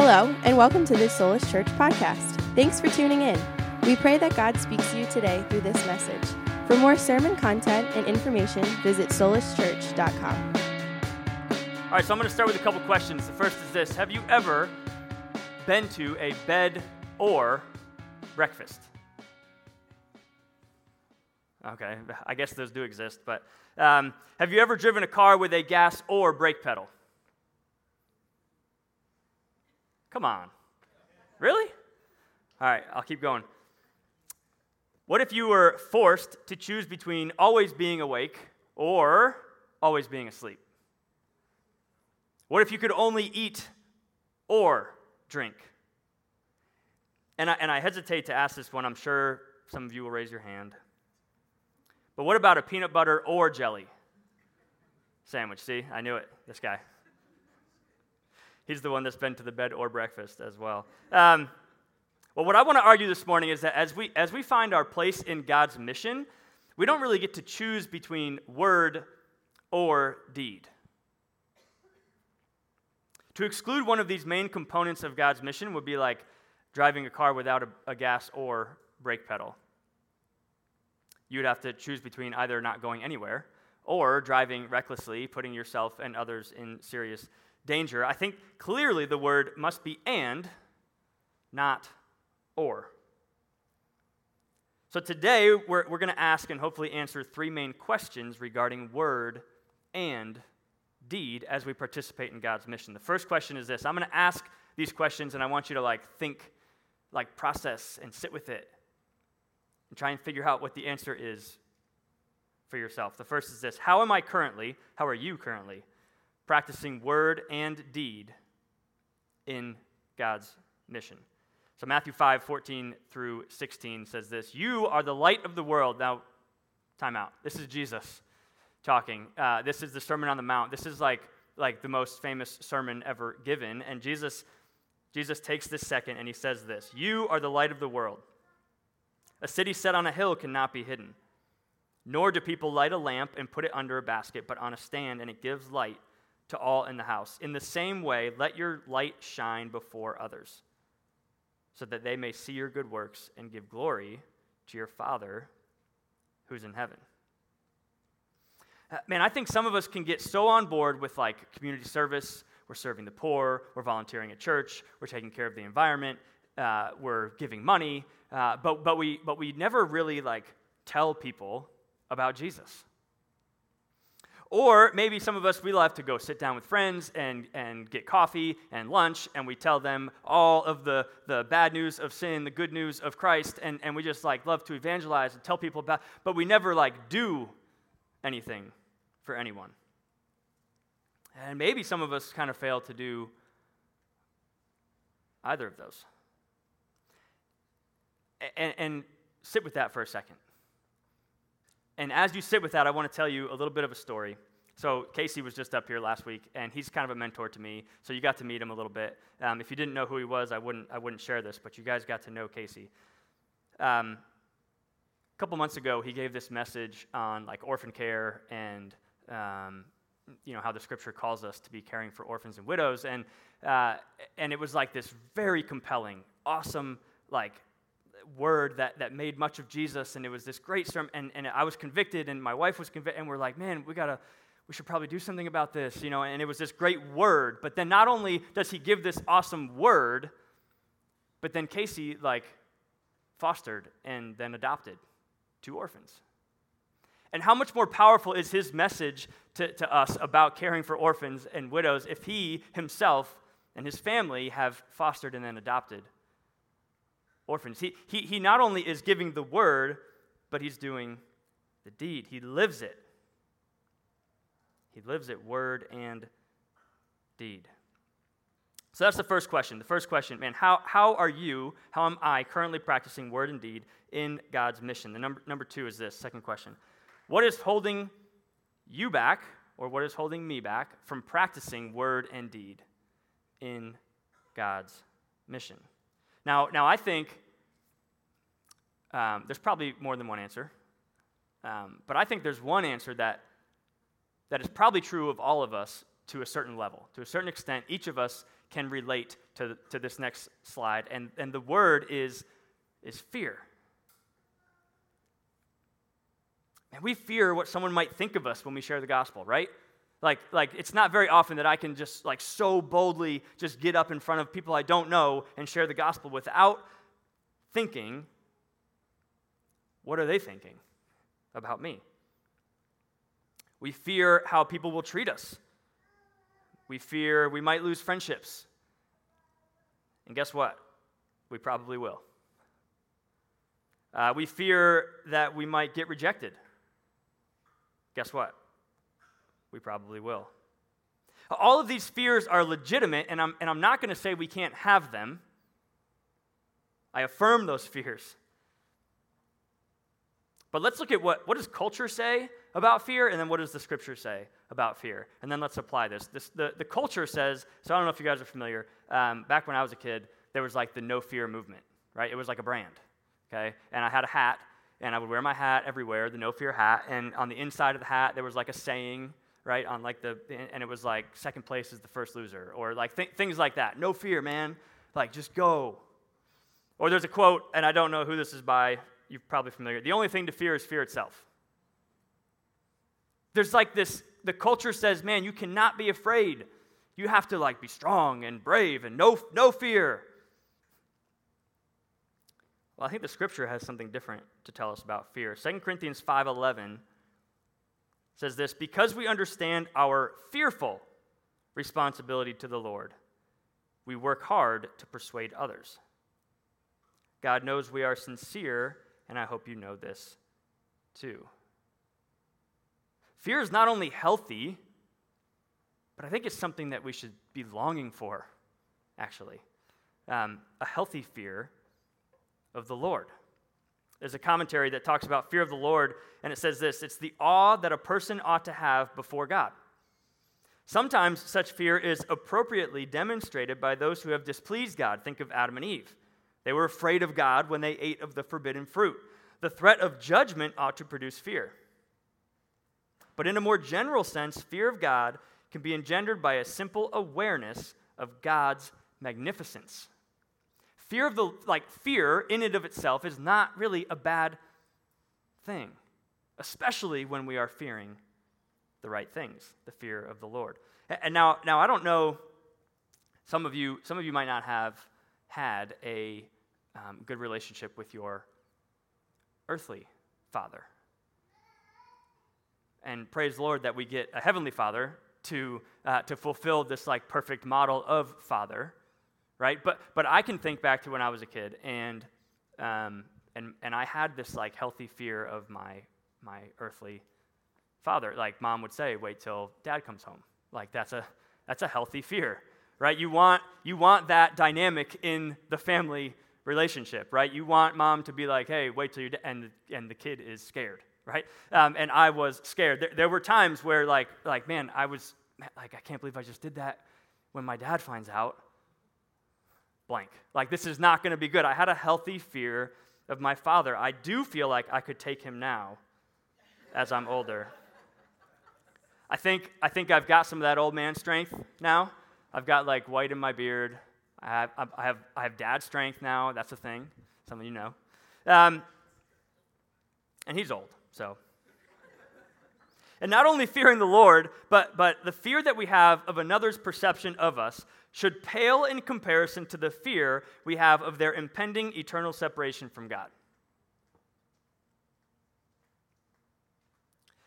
Hello, and welcome to this Soulless Church podcast. Thanks for tuning in. We pray that God speaks to you today through this message. For more sermon content and information, visit soulesschurch.com. All right, so I'm going to start with a couple questions. The first is this. Have you ever been to a bed or breakfast? Okay, I guess those do exist, but have you ever driven a car with a gas or brake pedal? Come on. Really? All right, I'll keep going. What if you were forced to choose between always being awake or always being asleep? What if you could only eat or drink? And I hesitate to ask this one. I'm sure some of you will raise your hand. But what about a peanut butter or jelly sandwich? See, I knew it, this guy. He's the one that's been to the bed or breakfast as well. Well, what I want to argue this morning is that as we find our place in God's mission, we don't really get to choose between word or deed. To exclude one of these main components of God's mission would be like driving a car without a gas or brake pedal. You'd have to choose between either not going anywhere or driving recklessly, putting yourself and others in serious danger. I think clearly the word must be and, not or. So today we're going to ask and hopefully answer three main questions regarding word and deed as we participate in God's mission. The first question is this. I'm going to ask these questions and I want you to think, process and sit with it. And try and figure out what the answer is for yourself. The first is this. How are you currently practicing word and deed in God's mission? So Matthew 5:14 through 16 says this. You are the light of the world. Now, time out. This is Jesus talking. This is the Sermon on the Mount. This is like the most famous sermon ever given. And Jesus takes this second and he says this. You are the light of the world. A city set on a hill cannot be hidden, nor do people light a lamp and put it under a basket, but on a stand, and it gives light to all in the house. In the same way, let your light shine before others, so that they may see your good works and give glory to your Father who's in heaven. Man, I think some of us can get so on board with community service. We're serving the poor, we're volunteering at church, we're taking care of the environment, we're giving money, but we never really tell people about Jesus. Or maybe some of us, we love to go sit down with friends and get coffee and lunch, and we tell them all of the bad news of sin, the good news of Christ, and we just love to evangelize and tell people about, but we never do anything for anyone. And maybe some of us kind of fail to do either of those. And sit with that for a second. And as you sit with that, I want to tell you a little bit of a story. So Casey was just up here last week, and he's kind of a mentor to me. So you got to meet him a little bit. If you didn't know who he was, I wouldn't share this, but you guys got to know Casey. A couple months ago, he gave this message on orphan care and how the Scripture calls us to be caring for orphans and widows, and it was this very compelling, awesome word that made much of Jesus, and it was this great sermon, and I was convicted, and my wife was convicted, and we're man, we should probably do something about this, and it was this great word. But then not only does he give this awesome word, but then Casey fostered and then adopted two orphans. And how much more powerful is his message to us about caring for orphans and widows if he himself and his family have fostered and then adopted orphans. He not only is giving the word, but he's doing the deed. He lives it. He lives it, word and deed. So that's the first question. The first question, man, how am I currently practicing word and deed in God's mission? The number two is this, second question. What is holding you back, or what is holding me back, from practicing word and deed in God's mission? Now I think there's probably more than one answer, but I think there's one answer that is probably true of all of us to a certain level. To a certain extent, each of us can relate to this next slide. And the word is fear. And we fear what someone might think of us when we share the gospel, right? Like it's not very often that I can just like so boldly just get up in front of people I don't know and share the gospel without thinking, what are they thinking about me? We fear how people will treat us. We fear we might lose friendships. And guess what? We probably will. We fear that we might get rejected. Guess what? We probably will. All of these fears are legitimate, and I'm not going to say we can't have them. I affirm those fears. But let's look at what does culture say about fear, and then what does the scripture say about fear? And then let's apply this. The culture says, so I don't know if you guys are familiar, back when I was a kid, there was like the no fear movement, right? It was like a brand, okay? And I had a hat, and I would wear my hat everywhere, the no fear hat, and on the inside of the hat, there was like a saying, right? On like and it was like, second place is the first loser, or like things like that. No fear, man. Like, just go. Or there's a quote, and I don't know who this is by, you're probably familiar. The only thing to fear is fear itself. There's like this, the culture says, man, you cannot be afraid. You have to like be strong and brave and no fear. Well, I think the scripture has something different to tell us about fear. 2 Corinthians 5:11 says this, because we understand our fearful responsibility to the Lord, we work hard to persuade others. God knows we are sincere, and I hope you know this too. Fear is not only healthy, but I think it's something that we should be longing for, actually. A healthy fear of the Lord. There's a commentary that talks about fear of the Lord, and it says this, it's the awe that a person ought to have before God. Sometimes such fear is appropriately demonstrated by those who have displeased God. Think of Adam and Eve. They were afraid of God when they ate of the forbidden fruit. The threat of judgment ought to produce fear. But in a more general sense, fear of God can be engendered by a simple awareness of God's magnificence. Fear in and of itself is not really a bad thing, especially when we are fearing the right things, the fear of the Lord. And now I don't know, some of you might not have had a good relationship with your earthly father. And praise the Lord that we get a heavenly father to fulfill this like perfect model of father, right? But I can think back to when I was a kid, and I had this like healthy fear of my earthly father. Like mom would say, wait till dad comes home. Like that's a healthy fear. Right, you want that dynamic in the family relationship, right? You want mom to be like, "Hey, wait till you," and the kid is scared, right? And I was scared. There were times where like man, I was like, I can't believe I just did that. When my dad finds out, blank. Like this is not going to be good. I had a healthy fear of my father. I do feel like I could take him now, as I'm older. I think I've got some of that old man strength now. I've got like white in my beard. I have dad strength now. That's a thing. Some of you know. And he's old, so. And not only fearing the Lord, but the fear that we have of another's perception of us should pale in comparison to the fear we have of their impending eternal separation from God.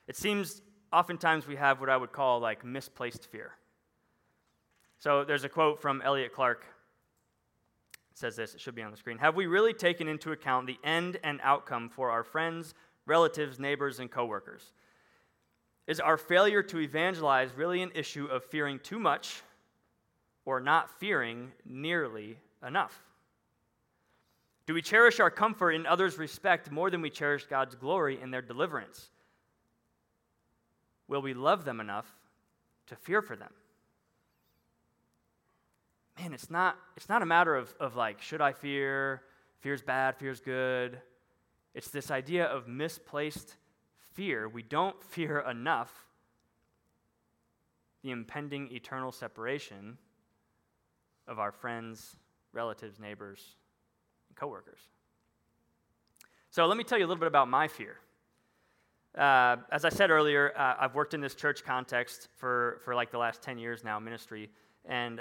It seems oftentimes we have what I would call like misplaced fear. So there's a quote from Elliot Clark. It says this, it should be on the screen. Have we really taken into account the end and outcome for our friends, relatives, neighbors, and coworkers? Is our failure to evangelize really an issue of fearing too much or not fearing nearly enough? Do we cherish our comfort in others' respect more than we cherish God's glory in their deliverance? Will we love them enough to fear for them? Man, it's not a matter of like, should I fear? Fear's bad, fear's good. It's this idea of misplaced fear. We don't fear enough the impending eternal separation of our friends, relatives, neighbors, and coworkers. So let me tell you a little bit about my fear. As I said earlier, I've worked in this church context for like the last 10 years now, ministry, and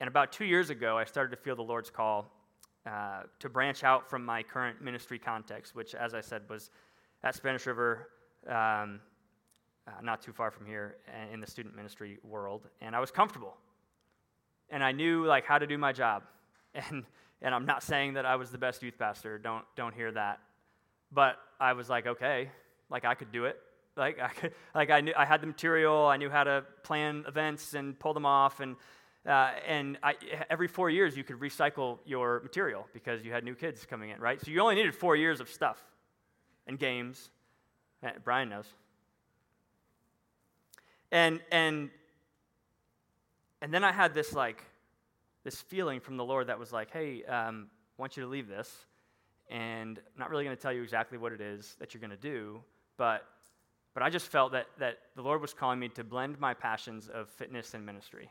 about 2 years ago, I started to feel the Lord's call to branch out from my current ministry context, which, as I said, was at Spanish River, not too far from here, in the student ministry world, and I was comfortable, and I knew like how to do my job, and I'm not saying that I was the best youth pastor. Don't hear that, but I was like, okay. Like I could do it. I knew I had the material. I knew how to plan events and pull them off. And every 4 years you could recycle your material because you had new kids coming in, right? So you only needed 4 years of stuff and games. Brian knows. And then I had this this feeling from the Lord that was like, hey, I want you to leave this, and I'm not really going to tell you exactly what it is that you're going to do. But I just felt that the Lord was calling me to blend my passions of fitness and ministry.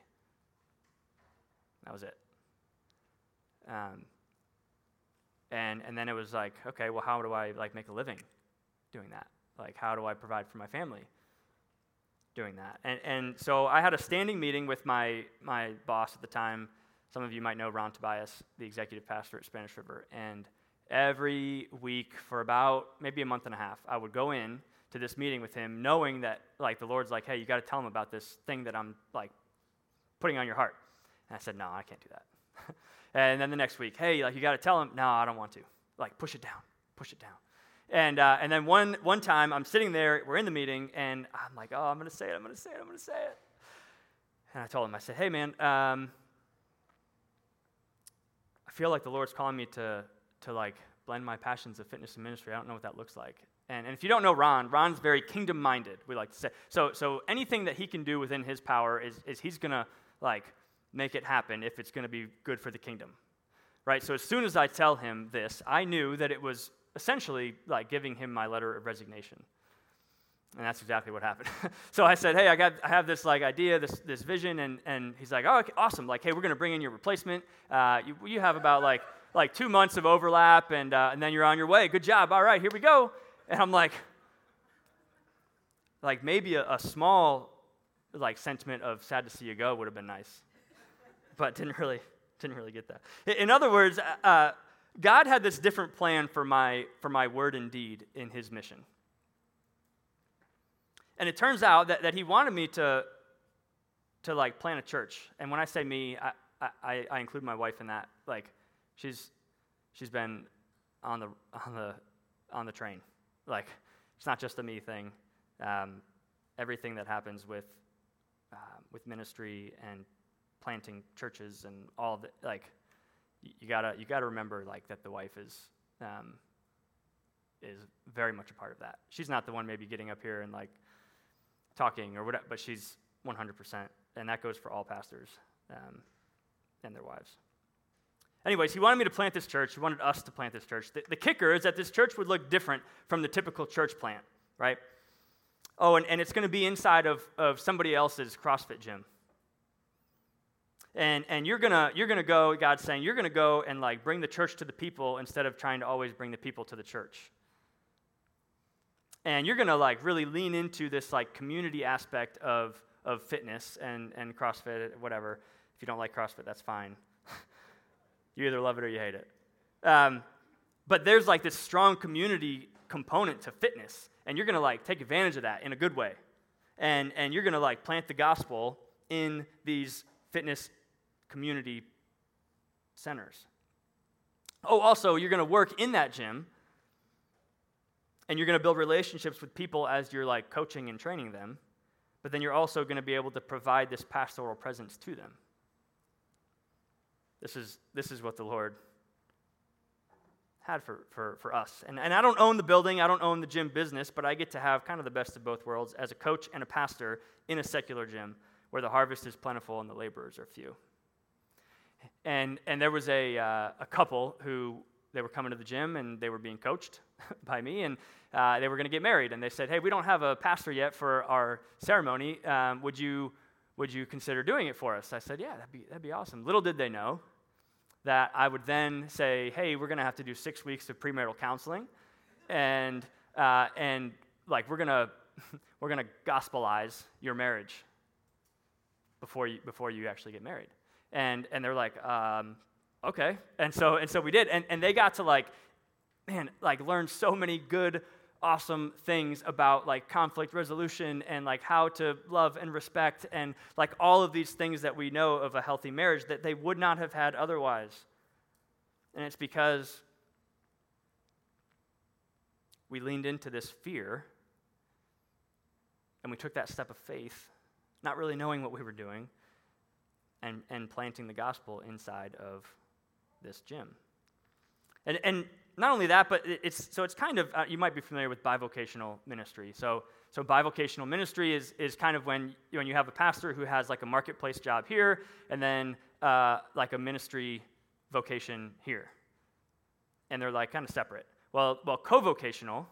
That was it. And then it was like, okay, well, how do I make a living doing that? Like, how do I provide for my family doing that? And so I had a standing meeting with my boss at the time. Some of you might know Ron Tobias, the executive pastor at Spanish River, and every week for about maybe a month and a half, I would go in to this meeting with him knowing that the Lord's like, hey, you got to tell him about this thing that I'm putting on your heart. And I said, no, I can't do that. And then the next week, hey, you got to tell him, no, I don't want to. Push it down. And then one time I'm sitting there, we're in the meeting, and I'm like, oh, I'm going to say it. And I told him, I said, hey, man, I feel like the Lord's calling me to blend my passions of fitness and ministry. I don't know what that looks like. And if you don't know Ron's very kingdom-minded, we like to say. So anything that he can do within his power is he's going to, make it happen if it's going to be good for the kingdom, right? So as soon as I tell him this, I knew that it was essentially, giving him my letter of resignation. And that's exactly what happened. So I said, hey, I have this idea, this vision, and he's like, oh, okay, awesome. Hey, we're going to bring in your replacement. You have about 2 months of overlap, and then you're on your way. Good job. All right, here we go. And I'm like maybe a small sentiment of sad to see you go would have been nice, but didn't really get that. In other words, God had this different plan for my word and deed in His mission. And it turns out that he wanted me to plant a church. And when I say me, I include my wife in that. She's been on the train. It's not just a me thing. Everything that happens with ministry and planting churches and all that, you gotta remember that the wife is very much a part of that. She's not the one maybe getting up here and talking or whatever, but she's 100%, and that goes for all pastors and their wives. Anyways, he wanted me to plant this church. He wanted us to plant this church. The kicker is that this church would look different from the typical church plant, right? Oh, and it's going to be inside of somebody else's CrossFit gym. And you're gonna go, God's saying, you're going to go and bring the church to the people instead of trying to always bring the people to the church. And you're going to really lean into this community aspect of fitness and CrossFit, whatever. If you don't like CrossFit, that's fine. You either love it or you hate it. But there's this strong community component to fitness, and you're going to take advantage of that in a good way. And you're going to plant the gospel in these fitness community centers. Oh, also, you're going to work in that gym, and you're going to build relationships with people as you're coaching and training them, but then you're also going to be able to provide this pastoral presence to them. This is what the Lord had for us. And I don't own the building, I don't own the gym business, but I get to have kind of the best of both worlds as a coach and a pastor in a secular gym where the harvest is plentiful and the laborers are few. And there was a couple who, they were coming to the gym and they were being coached by me, and they were going to get married. And they said, hey, we don't have a pastor yet for our ceremony. Would you... Would you consider doing it for us? I said, yeah, that'd be awesome. Little did they know that I would then say, hey, we're going to have to do 6 weeks of premarital counseling, and like we're gonna gospelize your marriage before you actually get married. And they're like, okay. And so we did, and they got to learn so many good, awesome things about like conflict resolution and like how to love and respect and like all of these things that we know of a healthy marriage that they would not have had otherwise. And it's because we leaned into this fear and we took that step of faith, not really knowing what we were doing, and planting the gospel inside of this gym. And not only that, but it's kind of, you might be familiar with bivocational ministry. So bivocational ministry is kind of when you have a pastor who has like a marketplace job here and then like a ministry vocation here. And they're like kind of separate. Well, co-vocational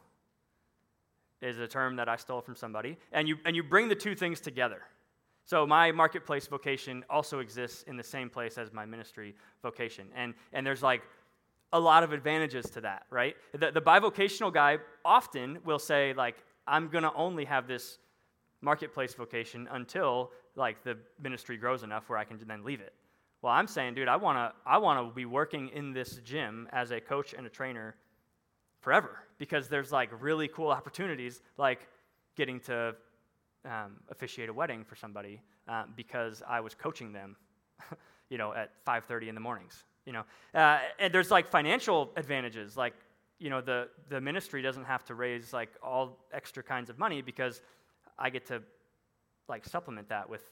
is a term that I stole from somebody, and you bring the two things together. So my marketplace vocation also exists in the same place as my ministry vocation. And there's like a lot of advantages to that, right? The bivocational guy often will say, like, I'm going to only have this marketplace vocation until, like, the ministry grows enough where I can then leave it. Well, I'm saying, dude, I want to be working in this gym as a coach and a trainer forever because there's, like, really cool opportunities, like getting to officiate a wedding for somebody because I was coaching them, you know, at 5:30 in the mornings. You know, and there's like financial advantages, like, you know, the ministry doesn't have to raise like all extra kinds of money because I get to like supplement that with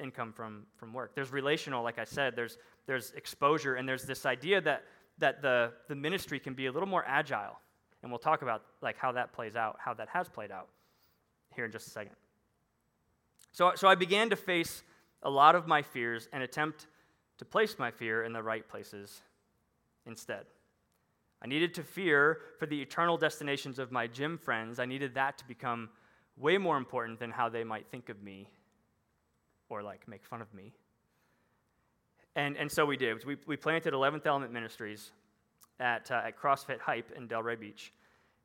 income from work. There's relational, like I said, there's exposure, and there's this idea that the ministry can be a little more agile, and we'll talk about like how that plays out, how that has played out here in just a second. So I began to face a lot of my fears and attempt to place my fear in the right places instead. I needed to fear for the eternal destinations of my gym friends. I needed that to become way more important than how they might think of me or like make fun of me. And so we did. We planted 11th Element Ministries at CrossFit Hype in Delray Beach,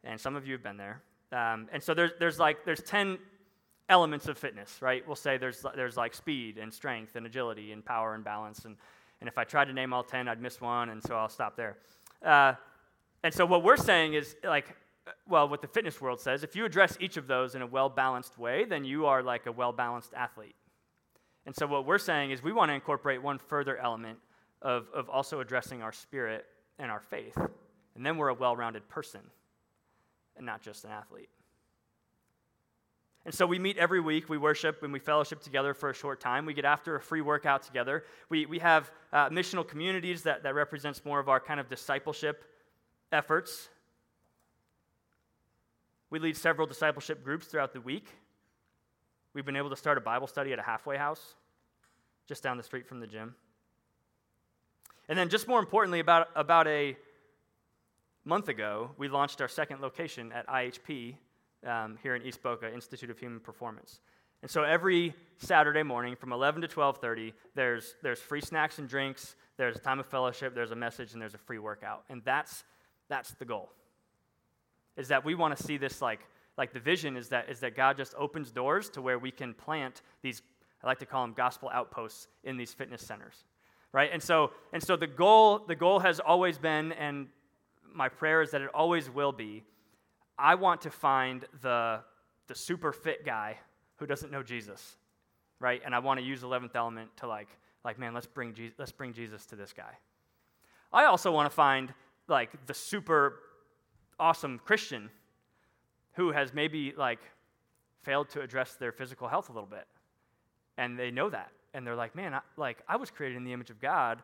and some of you have been there. And so there's 10 elements of fitness, right? We'll say there's like speed and strength and agility and power and balance, and if I tried to name all 10, I'd miss one, and so I'll stop there. And so what we're saying is like, well, what the fitness world says, if you address each of those in a well-balanced way, then you are like a well-balanced athlete. And so what we're saying is we want to incorporate one further element of also addressing our spirit and our faith, and then we're a well-rounded person and not just an athlete. And so we meet every week, we worship, and we fellowship together for a short time. We get after a free workout together. We have missional communities that represents more of our kind of discipleship efforts. We lead several discipleship groups throughout the week. We've been able to start a Bible study at a halfway house just down the street from the gym. And then just more importantly, about a month ago, we launched our second location at IHP, here in East Boca, Institute of Human Performance. And so every Saturday morning from 11 to 12:30, there's free snacks and drinks, there's a time of fellowship, there's a message, and there's a free workout. And that's the goal. Is that we want to see this like the vision is that God just opens doors to where we can plant these, I like to call them gospel outposts, in these fitness centers, right? And so the goal has always been, and my prayer is that it always will be, I want to find the super fit guy who doesn't know Jesus, right? And I want to use 11th Element to like man, let's bring Jesus to this guy. I also want to find like the super awesome Christian who has maybe like failed to address their physical health a little bit, and they know that, and they're like, man, I was created in the image of God.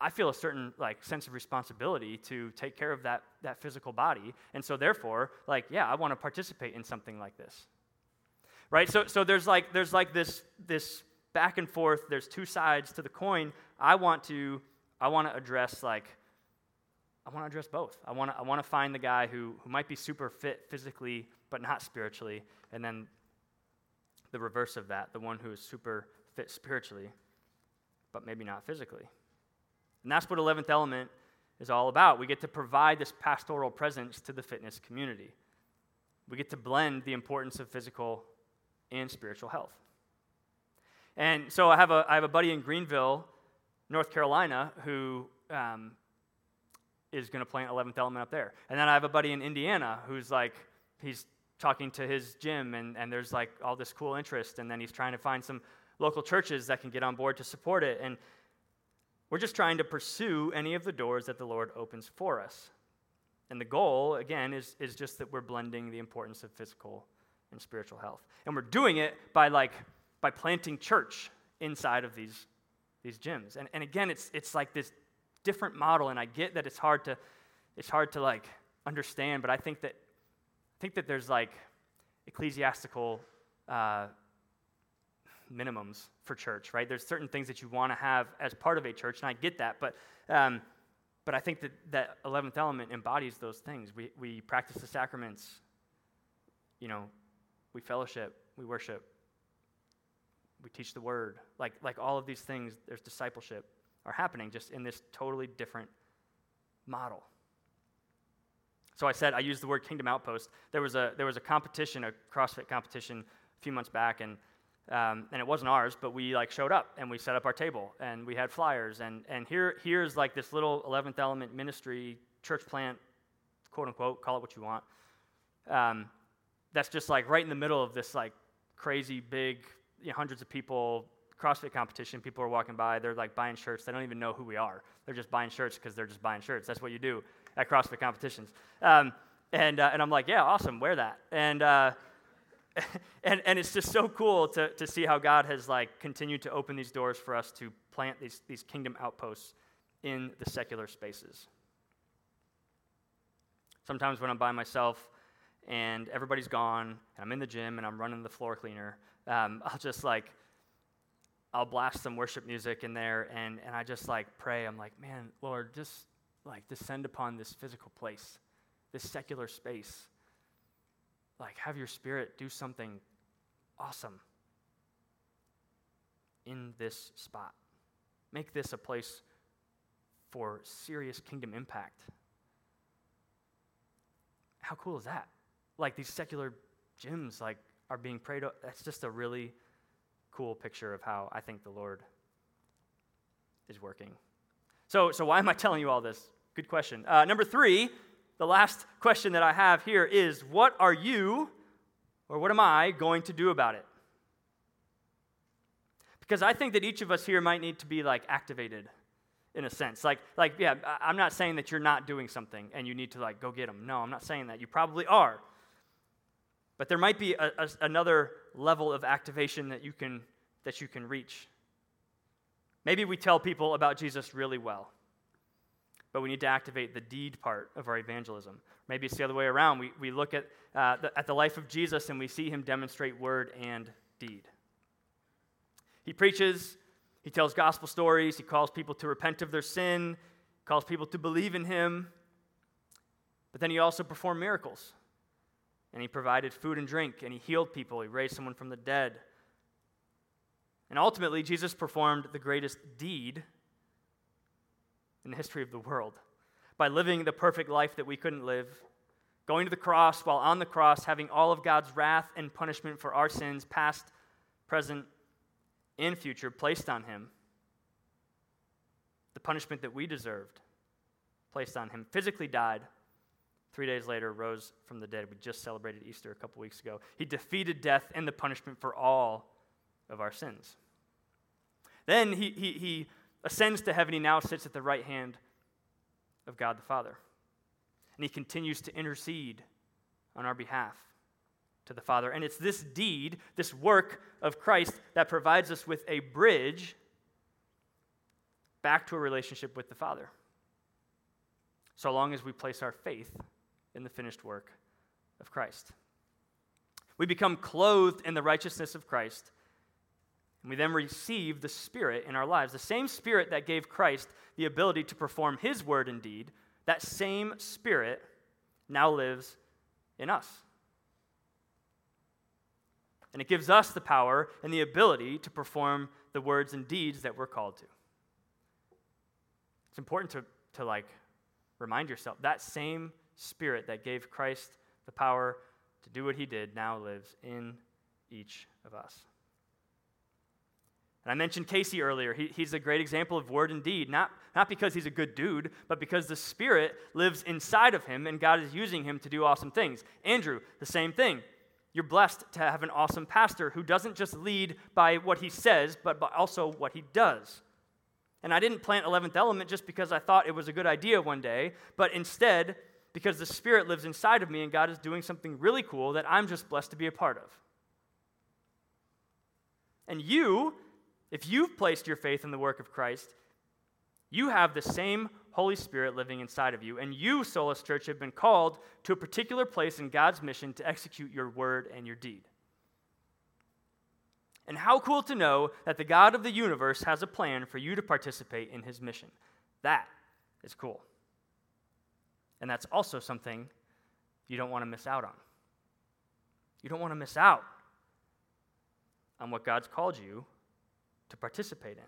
I feel a certain like sense of responsibility to take care of that physical body, and so therefore, like, yeah, I want to participate in something like this, right? So there's like this back and forth. There's two sides to the coin. I want to address both. I want to find the guy who might be super fit physically but not spiritually, and then the reverse of that, the one who is super fit spiritually, but maybe not physically. And that's what 11th Element is all about. We get to provide this pastoral presence to the fitness community. We get to blend the importance of physical and spiritual health. And so I have a buddy in Greenville, North Carolina, who is going to plant 11th Element up there. And then I have a buddy in Indiana who's like, he's talking to his gym, and there's like all this cool interest, and then he's trying to find some local churches that can get on board to support it. And we're just trying to pursue any of the doors that the Lord opens for us. And the goal, again, is just that we're blending the importance of physical and spiritual health. And we're doing it by planting church inside of these gyms. And again, it's like this different model, and I get that it's hard to like understand, but I think that there's like ecclesiastical minimums for church, right? There's certain things that you want to have as part of a church, and I get that, but I think that 11th Element embodies those things. We practice the sacraments, you know, we fellowship, we worship, we teach the word, like all of these things. There's discipleship are happening just in this totally different model. So I said I used the word Kingdom Outpost. There was a competition, a CrossFit competition a few months back, and it wasn't ours, but we like showed up and we set up our table and we had flyers, and here's like this little 11th Element ministry church plant, quote unquote, call it what you want. That's just like right in the middle of this like crazy big, you know, hundreds of people CrossFit competition. People are walking by, they're like buying shirts, they don't even know who we are, they're just buying shirts because they're just buying shirts. That's what you do at CrossFit competitions. And I'm like, yeah, awesome, wear that. And it's just so cool to see how God has like continued to open these doors for us to plant these kingdom outposts in the secular spaces. Sometimes when I'm by myself and everybody's gone and I'm in the gym and I'm running the floor cleaner, I'll blast some worship music in there, and I just like pray. I'm like, man, Lord, just like descend upon this physical place, this secular space. Like have your Spirit do something awesome in this spot. Make this a place for serious kingdom impact. How cool is that? Like these secular gyms like are being prayed. That's just a really cool picture of how I think the Lord is working. So why am I telling you all this? Good question. Number three, the last question that I have here is, what are you, or what am I, going to do about it? Because I think that each of us here might need to be like activated in a sense. Like yeah, I'm not saying that you're not doing something and you need to like go get them. No, I'm not saying that. You probably are. But there might be another level of activation that you can reach. Maybe we tell people about Jesus really well, but we need to activate the deed part of our evangelism. Maybe it's the other way around. We look at the life of Jesus and we see him demonstrate word and deed. He preaches, he tells gospel stories, he calls people to repent of their sin, calls people to believe in him, but then he also performed miracles. And he provided food and drink, and he healed people. He raised someone from the dead. And ultimately, Jesus performed the greatest deed in the history of the world by living the perfect life that we couldn't live, going to the cross, while on the cross, having all of God's wrath and punishment for our sins, past, present, and future, placed on him. The punishment that we deserved, placed on him. Physically died. 3 days later, rose from the dead. We just celebrated Easter a couple weeks ago. He defeated death and the punishment for all of our sins. Then he ascends to heaven. He now sits at the right hand of God the Father. And he continues to intercede on our behalf to the Father. And it's this deed, this work of Christ, that provides us with a bridge back to a relationship with the Father. So long as we place our faith in the finished work of Christ, we become clothed in the righteousness of Christ, and we then receive the Spirit in our lives. The same Spirit that gave Christ the ability to perform his word and deed, that same Spirit now lives in us. and it gives us the power and the ability to perform the words and deeds that we're called to. It's important to remind yourself that same Spirit that gave Christ the power to do what he did now lives in each of us. And I mentioned Casey earlier. He's a great example of word and deed, not because he's a good dude, but because the Spirit lives inside of him and God is using him to do awesome things. Andrew, the same thing. You're blessed to have an awesome pastor who doesn't just lead by what he says, but by also what he does. And I didn't plant 11th Element just because I thought it was a good idea one day, but instead because the Spirit lives inside of me and God is doing something really cool that I'm just blessed to be a part of. And you, if you've placed your faith in the work of Christ, you have the same Holy Spirit living inside of you. And you, Soulless Church, have been called to a particular place in God's mission to execute your word and your deed. And how cool to know that the God of the universe has a plan for you to participate in his mission. That is cool. And that's also something you don't want to miss out on. You don't want to miss out on what God's called you to participate in.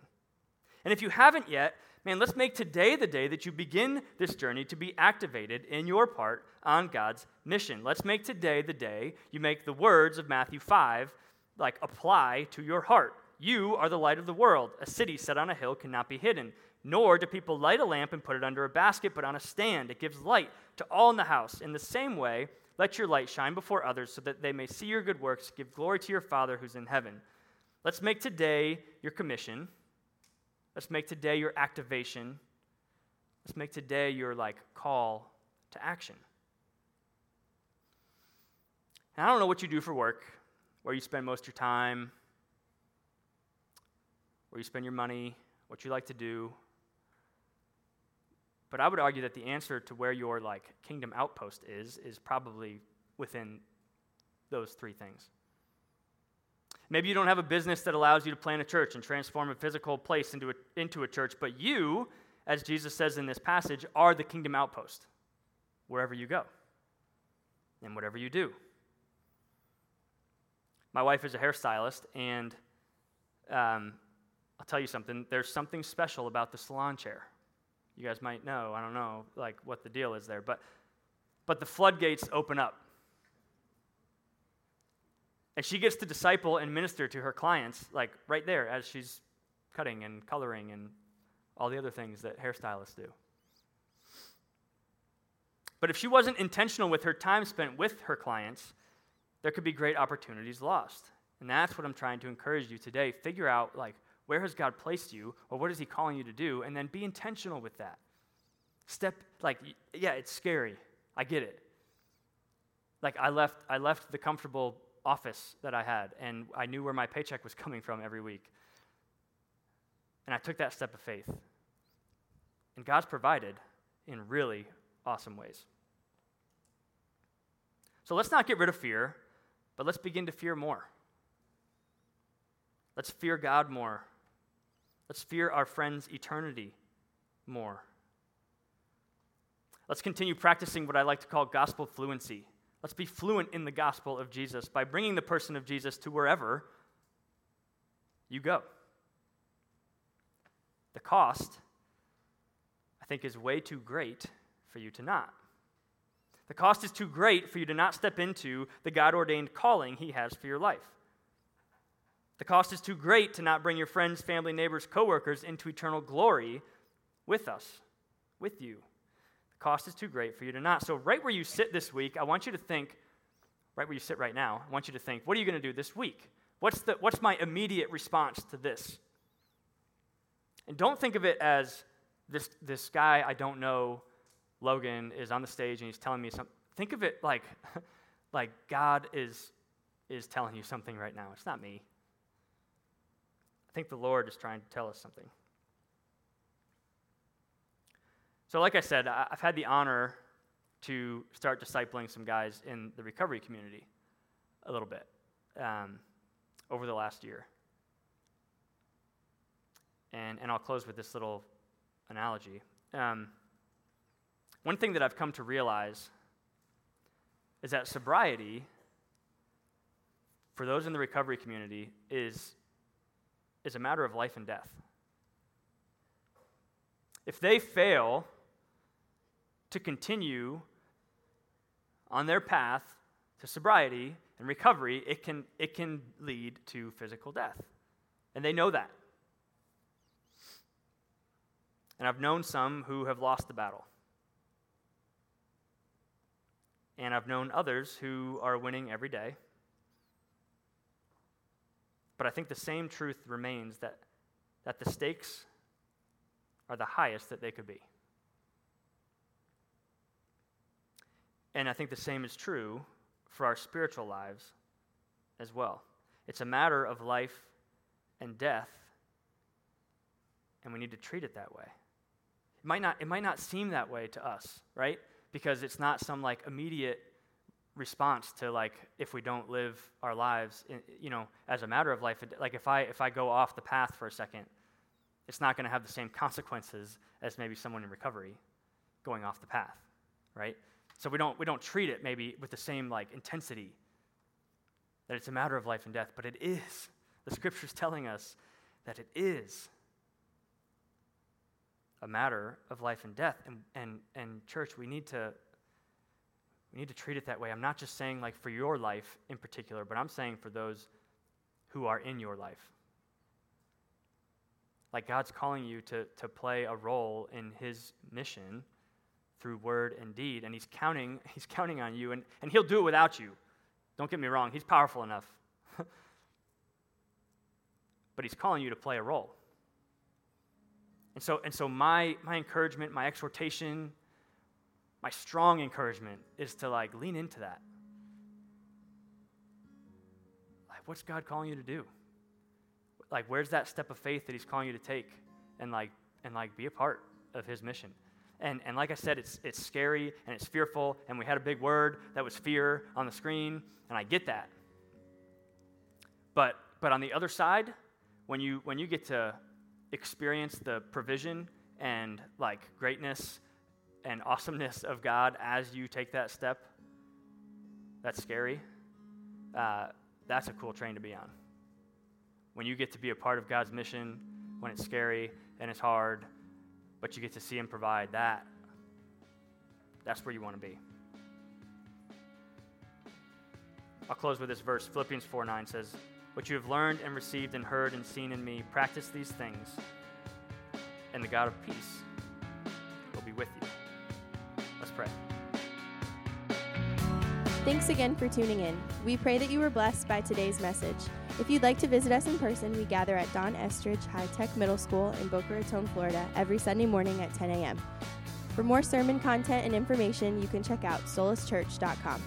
And if you haven't yet, man, let's make today the day that you begin this journey to be activated in your part on God's mission. Let's make today the day you make the words of Matthew 5 apply to your heart. You are the light of the world. A city set on a hill cannot be hidden. Nor do people light a lamp and put it under a basket, but on a stand. It gives light to all in the house. In the same way, let your light shine before others so that they may see your good works. Give glory to your Father who's in heaven. Let's make today your commission. Let's make today your activation. Let's make today your call to action. And I don't know what you do for work, where you spend most of your time, where you spend your money, what you like to do. But I would argue that the answer to where your kingdom outpost is probably within those three things. Maybe you don't have a business that allows you to plant a church and transform a physical place into a church, but you, as Jesus says in this passage, are the kingdom outpost wherever you go and whatever you do. My wife is a hairstylist, and I'll tell you something. There's something special about the salon chair. You guys might know. I don't know, what the deal is there. But the floodgates open up. And she gets to disciple and minister to her clients, right there as she's cutting and coloring and all the other things that hairstylists do. But if she wasn't intentional with her time spent with her clients, there could be great opportunities lost. And that's what I'm trying to encourage you today. Figure out, where has God placed you, or what is he calling you to do? And then be intentional with that. It's scary. I get it. I left the comfortable office that I had, and I knew where my paycheck was coming from every week. And I took that step of faith. And God's provided in really awesome ways. So let's not get rid of fear, but let's begin to fear more. Let's fear God more. Let's fear our friend's eternity more. Let's continue practicing what I like to call gospel fluency. Let's be fluent in the gospel of Jesus by bringing the person of Jesus to wherever you go. The cost, I think, is way too great for you to not. The cost is too great for you to not step into the God-ordained calling he has for your life. The cost is too great to not bring your friends, family, neighbors, coworkers into eternal glory with us, with you. The cost is too great for you to not. So right where you sit this week, I want you to think, right where you sit right now, I want you to think, what are you going to do this week? What's my immediate response to this? And don't think of it as this guy I don't know, Logan, is on the stage and he's telling me something. Think of it like God is telling you something right now. It's not me. I think the Lord is trying to tell us something. So like I said, I've had the honor to start discipling some guys in the recovery community a little bit over the last year. And I'll close with this little analogy. One thing that I've come to realize is that sobriety for those in the recovery community is a matter of life and death. If they fail to continue on their path to sobriety and recovery, it can lead to physical death. And they know that. And I've known some who have lost the battle. And I've known others who are winning every day. But I think the same truth remains that the stakes are the highest that they could be. And I think the same is true for our spiritual lives as well. It's a matter of life and death, and we need to treat it that way. It might not seem that way to us, right? Because it's not some like immediate response to like if we don't live our lives, you know, as a matter of life. Like if I go off the path for a second, it's not going to have the same consequences as maybe someone in recovery going off the path, right? So we don't treat it maybe with the same like intensity that it's a matter of life and death, but it is. The scripture's telling us that it is a matter of life and death, and church, we need to treat it that way. I'm not just saying like for your life in particular, but I'm saying for those who are in your life. Like God's calling you to play a role in his mission through word and deed, and he's counting on you, and he'll do it without you. Don't get me wrong, he's powerful enough. But he's calling you to play a role. And so my encouragement, my exhortation, my strong encouragement is to like lean into that. Like, what's God calling you to do? Like, where's that step of faith that he's calling you to take and be a part of his mission? And like I said, it's scary and it's fearful, and we had a big word that was fear on the screen, and I get that. But on the other side, when you get to experience the provision and like greatness and awesomeness of God as you take that step, that's scary. That's a cool train to be on. When you get to be a part of God's mission, when it's scary and it's hard, but you get to see him provide that, that's where you want to be. I'll close with this verse. Philippians 4:9 says, "What you have learned and received and heard and seen in me, practice these things, and the God of peace will be with you." Let's pray. Thanks again for tuning in. We pray that you were blessed by today's message. If you'd like to visit us in person, we gather at Don Estridge High Tech Middle School in Boca Raton, Florida, every Sunday morning at 10 a.m. For more sermon content and information, you can check out soulleschurch.com.